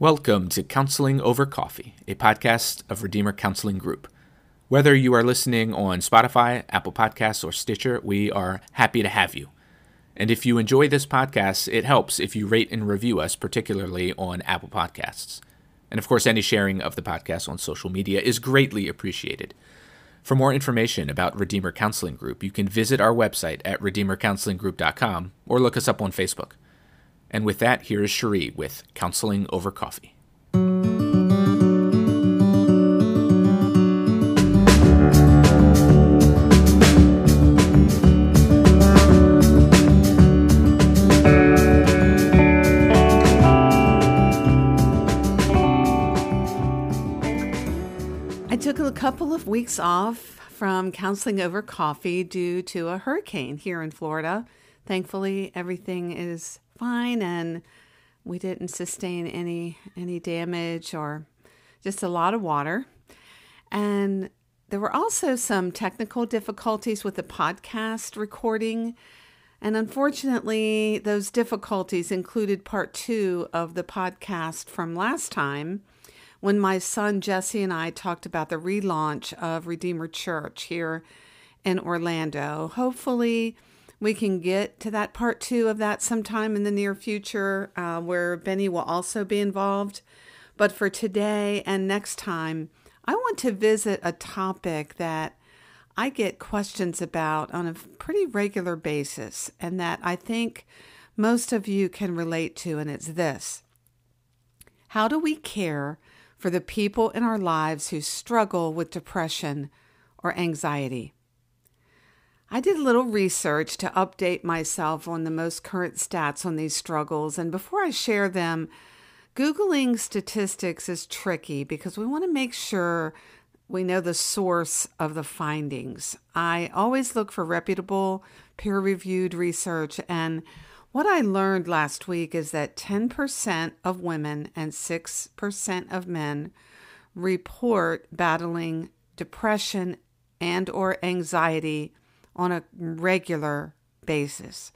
Welcome to Counseling Over Coffee, a podcast of Redeemer Counseling Group. Whether you are listening on Spotify, Apple Podcasts, or Stitcher, we are happy to have you. And if you enjoy this podcast, it helps if you rate and review us, particularly on Apple Podcasts. And of course, any sharing of the podcast on social media is greatly appreciated. For more information about Redeemer Counseling Group, you can visit our website at redeemercounselinggroup.com or look us up on Facebook. And with that, here is Cherie with Counseling Over Coffee. I took a couple of weeks off from Counseling Over Coffee due to a hurricane here in Florida. Thankfully, everything is fine, and we didn't sustain any damage or just a lot of water. And there were also some technical difficulties with the podcast recording. And unfortunately, those difficulties included part 2 of the podcast from last time when my son Jesse and I talked about the relaunch of Redeemer Church here in Orlando. Hopefully, we can get to that part 2 of that sometime in the near future where Benny will also be involved. But for today and next time, I want to visit a topic that I get questions about on a pretty regular basis and that I think most of you can relate to, and it's this. How do we care for the people in our lives who struggle with depression or anxiety? I did a little research to update myself on the most current stats on these struggles, and before I share them, Googling statistics is tricky because we want to make sure we know the source of the findings. I always look for reputable, peer-reviewed research, and what I learned last week is that 10% of women and 6% of men report battling depression and or anxiety on a regular basis.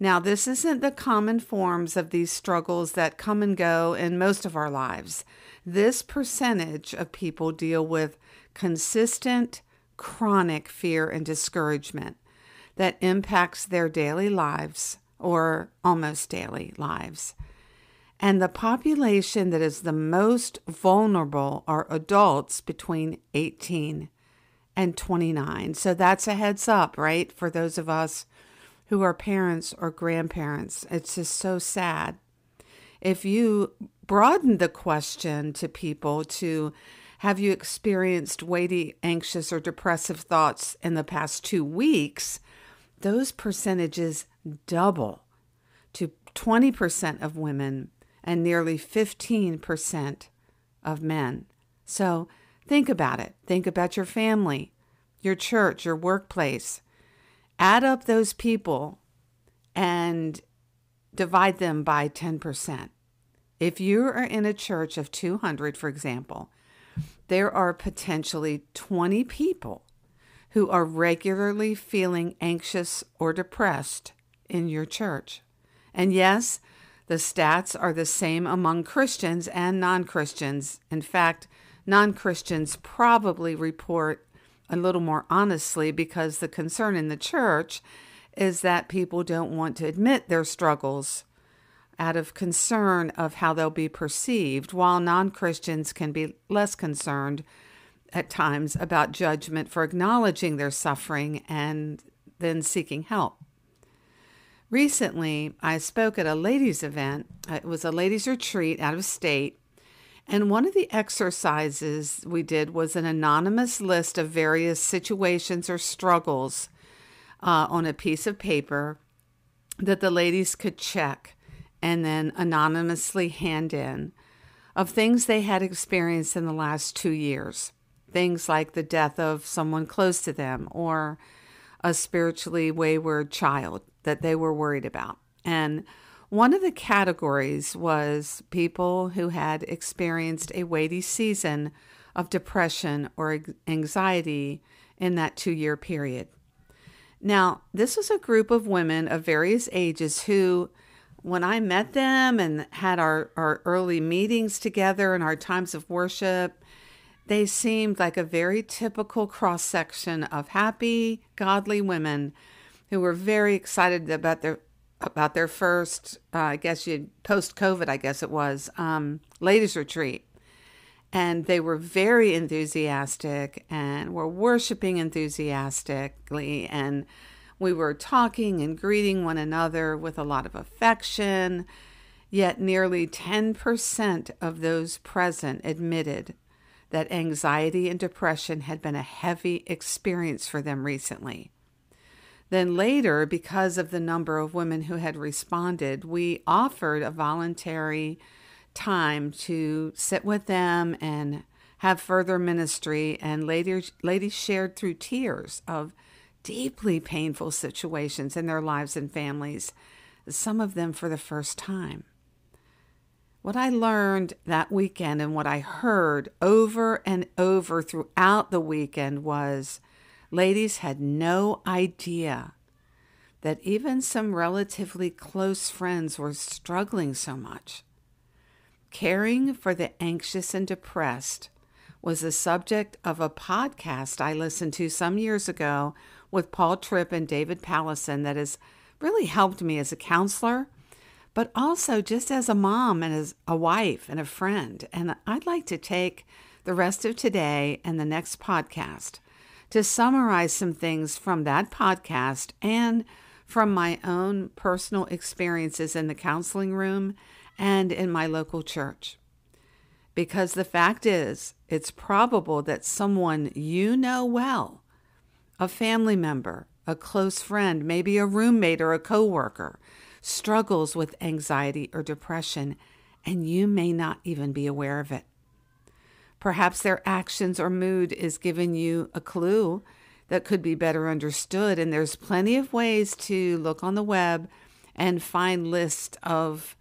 Now, this isn't the common forms of these struggles that come and go in most of our lives. This percentage of people deal with consistent, chronic fear and discouragement that impacts their daily lives or almost daily lives. And the population that is the most vulnerable are adults between 18 and 29. So that's a heads up, right? For those of us who are parents or grandparents. It's just so sad. If you broaden the question to people to, have you experienced weighty, anxious, or depressive thoughts in the past 2 weeks? Those percentages double to 20% of women and nearly 15% of men. So think about it. Think about your family, your church, your workplace. Add up those people and divide them by 10%. If you are in a church of 200, for example, there are potentially 20 people who are regularly feeling anxious or depressed in your church. And yes, the stats are the same among Christians and non-Christians. In fact, non-Christians probably report a little more honestly because the concern in the church is that people don't want to admit their struggles out of concern of how they'll be perceived, while non-Christians can be less concerned at times about judgment for acknowledging their suffering and then seeking help. Recently, I spoke at a ladies' event. It was a ladies' retreat out of state. And one of the exercises we did was an anonymous list of various situations or struggles on a piece of paper that the ladies could check and then anonymously hand in of things they had experienced in the last 2 years. Things like the death of someone close to them or a spiritually wayward child that they were worried about. And one of the categories was people who had experienced a weighty season of depression or anxiety in that 2-year period. Now, this was a group of women of various ages who when I met them and had our early meetings together and our times of worship, they seemed like a very typical cross-section of happy, godly women who were very excited about their first, post-COVID, ladies' retreat. And they were very enthusiastic and were worshiping enthusiastically. And we were talking and greeting one another with a lot of affection. Yet nearly 10% of those present admitted that anxiety and depression had been a heavy experience for them recently. Then later, because of the number of women who had responded, we offered a voluntary time to sit with them and have further ministry, and ladies shared through tears of deeply painful situations in their lives and families, some of them for the first time. What I learned that weekend and what I heard over and over throughout the weekend was ladies had no idea that even some relatively close friends were struggling so much. Caring for the anxious and depressed was the subject of a podcast I listened to some years ago with Paul Tripp and David Powlison that has really helped me as a counselor, but also just as a mom and as a wife and a friend. And I'd like to take the rest of today and the next podcast to summarize some things from that podcast and from my own personal experiences in the counseling room and in my local church. Because the fact is, it's probable that someone you know well, a family member, a close friend, maybe a roommate or a coworker, struggles with anxiety or depression, and you may not even be aware of it. Perhaps their actions or mood is giving you a clue that could be better understood, and there's plenty of ways to look on the web and find lists of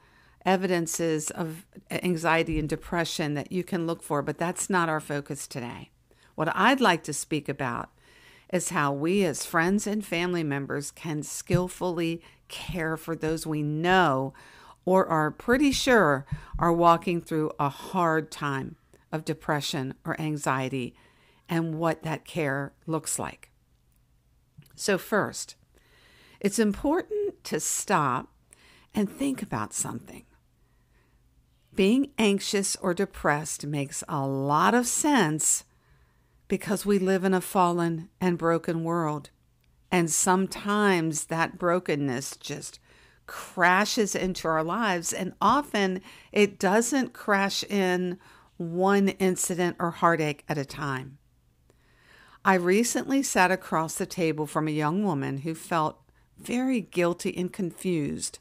evidences of anxiety and depression that you can look for, but that's not our focus today. What I'd like to speak about is how we as friends and family members can skillfully care for those we know or are pretty sure are walking through a hard time of depression or anxiety and what that care looks like. So first, it's important to stop and think about something. Being anxious or depressed makes a lot of sense because we live in a fallen and broken world. And sometimes that brokenness just crashes into our lives. And often it doesn't crash in one incident or heartache at a time. I recently sat across the table from a young woman who felt very guilty and confused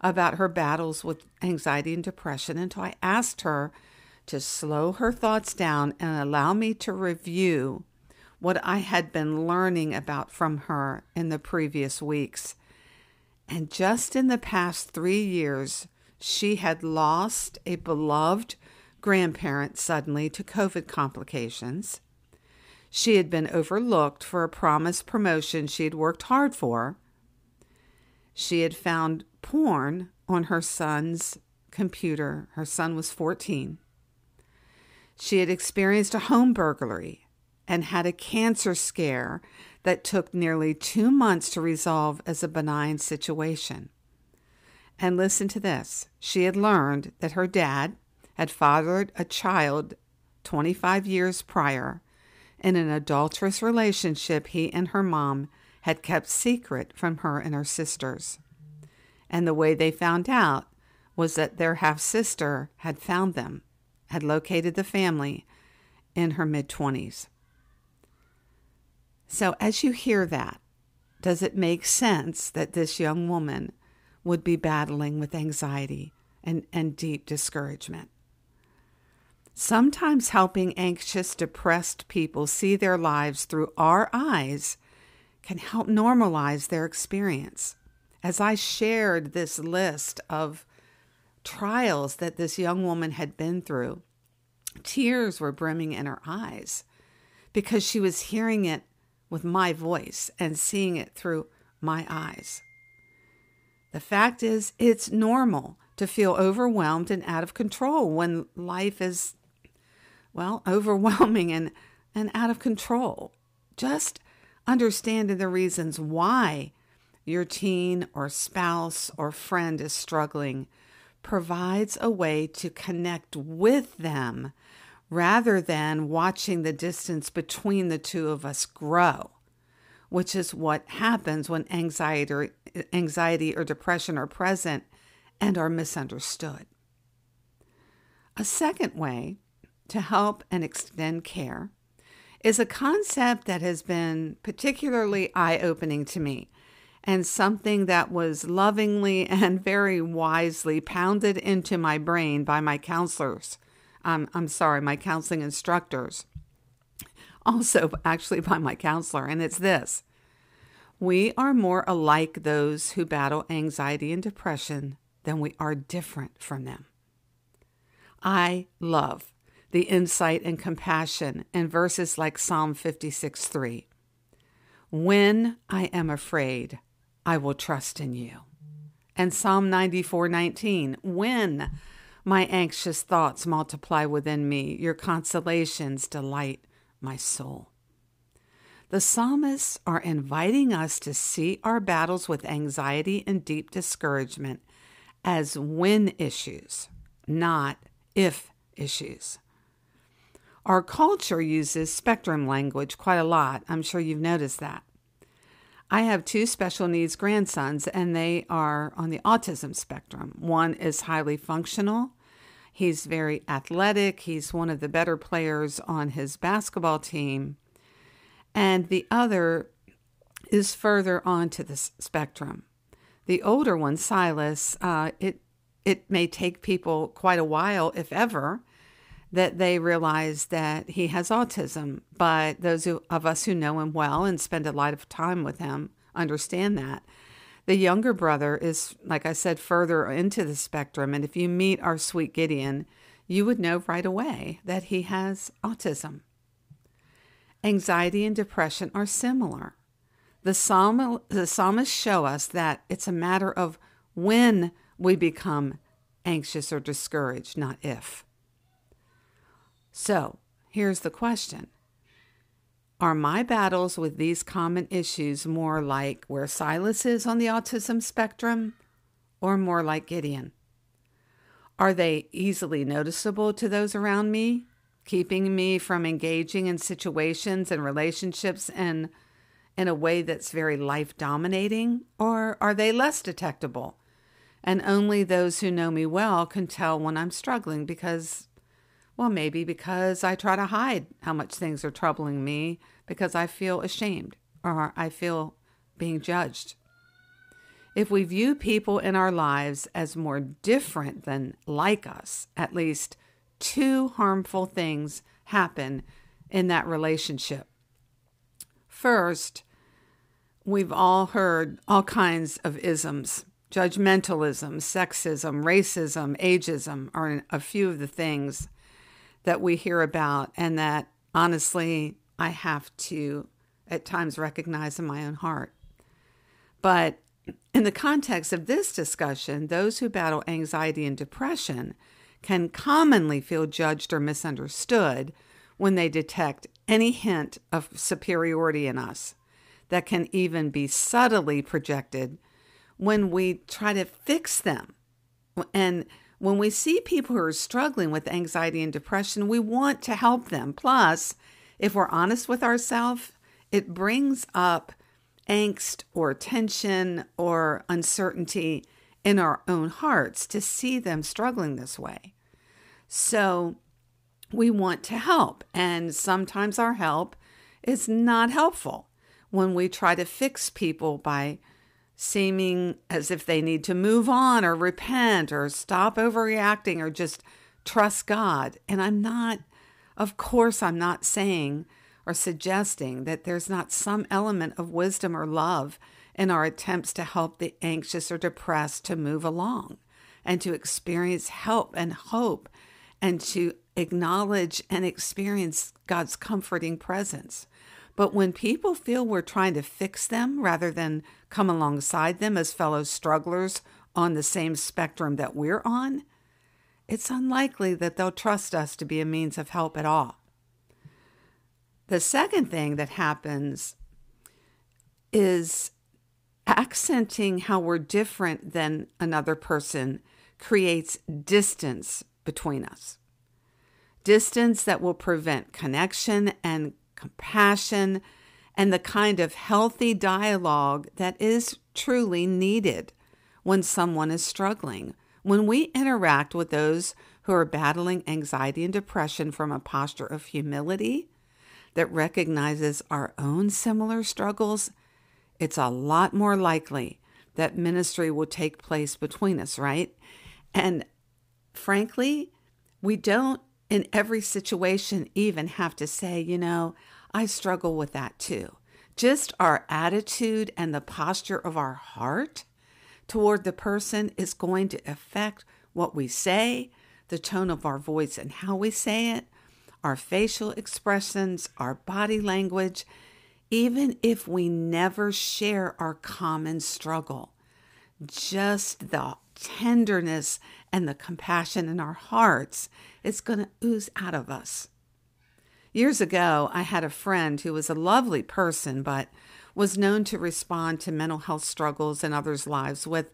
about her battles with anxiety and depression until I asked her to slow her thoughts down and allow me to review what I had been learning about from her in the previous weeks. And just in the past 3 years, she had lost a beloved grandparent suddenly to COVID complications. She had been overlooked for a promised promotion she had worked hard for. She had found porn on her son's computer. Her son was 14. She had experienced a home burglary and had a cancer scare that took nearly 2 months to resolve as a benign situation. And listen to this. She had learned that her dad had fathered a child 25 years prior in an adulterous relationship he and her mom had kept secret from her and her sisters. And the way they found out was that their half-sister had found them, had located the family in her mid-20s. So as you hear that, does it make sense that this young woman would be battling with anxiety and deep discouragement? Sometimes helping anxious, depressed people see their lives through our eyes can help normalize their experience. As I shared this list of trials that this young woman had been through, tears were brimming in her eyes because she was hearing it with my voice and seeing it through my eyes. The The fact is, it's normal to feel overwhelmed and out of control when life is, well, overwhelming and out of control. Just understanding the reasons why your teen or spouse or friend is struggling provides a way to connect with them rather than watching the distance between the two of us grow, which is what happens when anxiety or depression are present and are misunderstood. A second way to help and extend care is a concept that has been particularly eye-opening to me, and something that was lovingly and very wisely pounded into my brain by my counseling instructors, also actually by my counselor, and it's this: we are more alike those who battle anxiety and depression than we are different from them. I love the insight and compassion in verses like Psalm 56:3. When I am afraid, I will trust in you. And Psalm 94:19, when my anxious thoughts multiply within me, your consolations delight my soul. The psalmists are inviting us to see our battles with anxiety and deep discouragement as when issues, not if issues. Our culture uses spectrum language quite a lot. I'm sure you've noticed that. I have two special needs grandsons, and they are on the autism spectrum. One is highly functional. He's very athletic. He's one of the better players on his basketball team. And the other is further onto the spectrum. The older one, Silas, it may take people quite a while, if ever, that they realize that he has autism, but those of us who know him well and spend a lot of time with him understand that. The younger brother is, like I said, further into the spectrum, and if you meet our sweet Gideon, you would know right away that he has autism. Anxiety and depression are similar. The psalmists show us that it's a matter of when we become anxious or discouraged, not if. So, here's the question. Are my battles with these common issues more like where Silas is on the autism spectrum, or more like Gideon? Are they easily noticeable to those around me, keeping me from engaging in situations and relationships and in a way that's very life-dominating? Or are they less detectable, and only those who know me well can tell when I'm struggling because... well, maybe because I try to hide how much things are troubling me because I feel ashamed or I feel being judged. If we view people in our lives as more different than like us, at least two harmful things happen in that relationship. First, we've all heard all kinds of isms. Judgmentalism, sexism, racism, ageism are a few of the things that we hear about, and that honestly I have to at times recognize in my own heart. But in the context of this discussion, those who battle anxiety and depression can commonly feel judged or misunderstood when they detect any hint of superiority in us that can even be subtly projected when we try to fix them. And when we see people who are struggling with anxiety and depression, we want to help them. Plus, if we're honest with ourselves, it brings up angst or tension or uncertainty in our own hearts to see them struggling this way. So we want to help, and sometimes our help is not helpful when we try to fix people by seeming as if they need to move on or repent or stop overreacting or just trust God. And I'm not saying or suggesting that there's not some element of wisdom or love in our attempts to help the anxious or depressed to move along and to experience help and hope and to acknowledge and experience God's comforting presence. But when people feel we're trying to fix them rather than come alongside them as fellow strugglers on the same spectrum that we're on, it's unlikely that they'll trust us to be a means of help at all. The second thing that happens is accenting how we're different than another person creates distance between us. Distance that will prevent connection and compassion and the kind of healthy dialogue that is truly needed when someone is struggling. When we interact with those who are battling anxiety and depression from a posture of humility that recognizes our own similar struggles, it's a lot more likely that ministry will take place between us, right? And frankly, we don't in every situation even have to say, you know, I struggle with that too. Just our attitude and the posture of our heart toward the person is going to affect what we say, the tone of our voice and how we say it, our facial expressions, our body language, even if we never share our common struggle. Just the tenderness and the compassion in our hearts is going to ooze out of us. Years ago, I had a friend who was a lovely person, but was known to respond to mental health struggles in others' lives with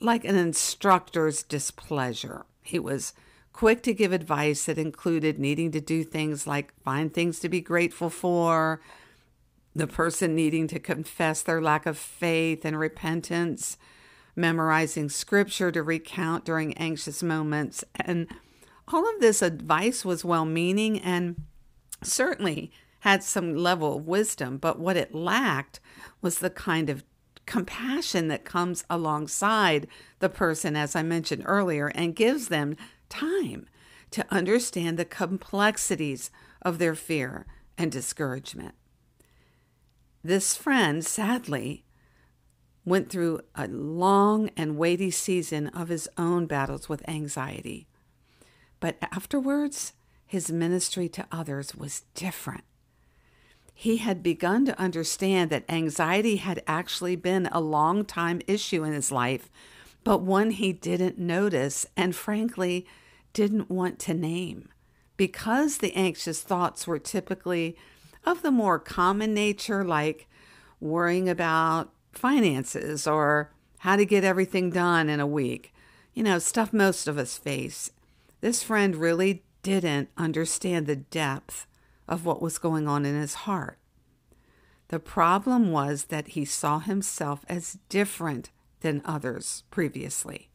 like an instructor's displeasure. He was quick to give advice that included needing to do things like find things to be grateful for, the person needing to confess their lack of faith and repentance, memorizing scripture to recount during anxious moments. And all of this advice was well-meaning and certainly had some level of wisdom, but what it lacked was the kind of compassion that comes alongside the person, as I mentioned earlier, and gives them time to understand the complexities of their fear and discouragement. This friend, sadly, went through a long and weighty season of his own battles with anxiety. But afterwards, his ministry to others was different. He had begun to understand that anxiety had actually been a long-time issue in his life, but one he didn't notice and, frankly, didn't want to name. Because the anxious thoughts were typically of the more common nature, like worrying about finances or how to get everything done in a week, you know, stuff most of us face. This friend really didn't understand the depth of what was going on in his heart. The problem was that he saw himself as different than others previously.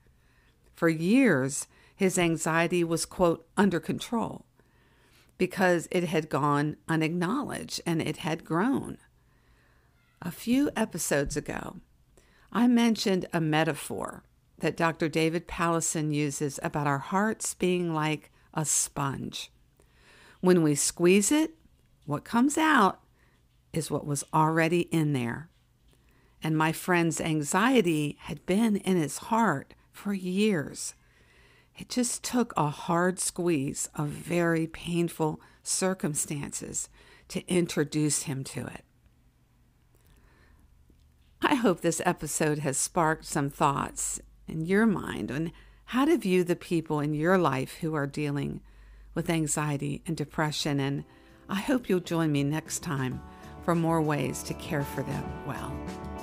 For years, his anxiety was, quote, under control, because it had gone unacknowledged and it had grown. A few episodes ago, I mentioned a metaphor that Dr. David Powlison uses about our hearts being like a sponge. When we squeeze it, what comes out is what was already in there. And my friend's anxiety had been in his heart for years. It just took a hard squeeze of very painful circumstances to introduce him to it. I hope this episode has sparked some thoughts in your mind on how to view the people in your life who are dealing with anxiety and depression, and I hope you'll join me next time for more ways to care for them well.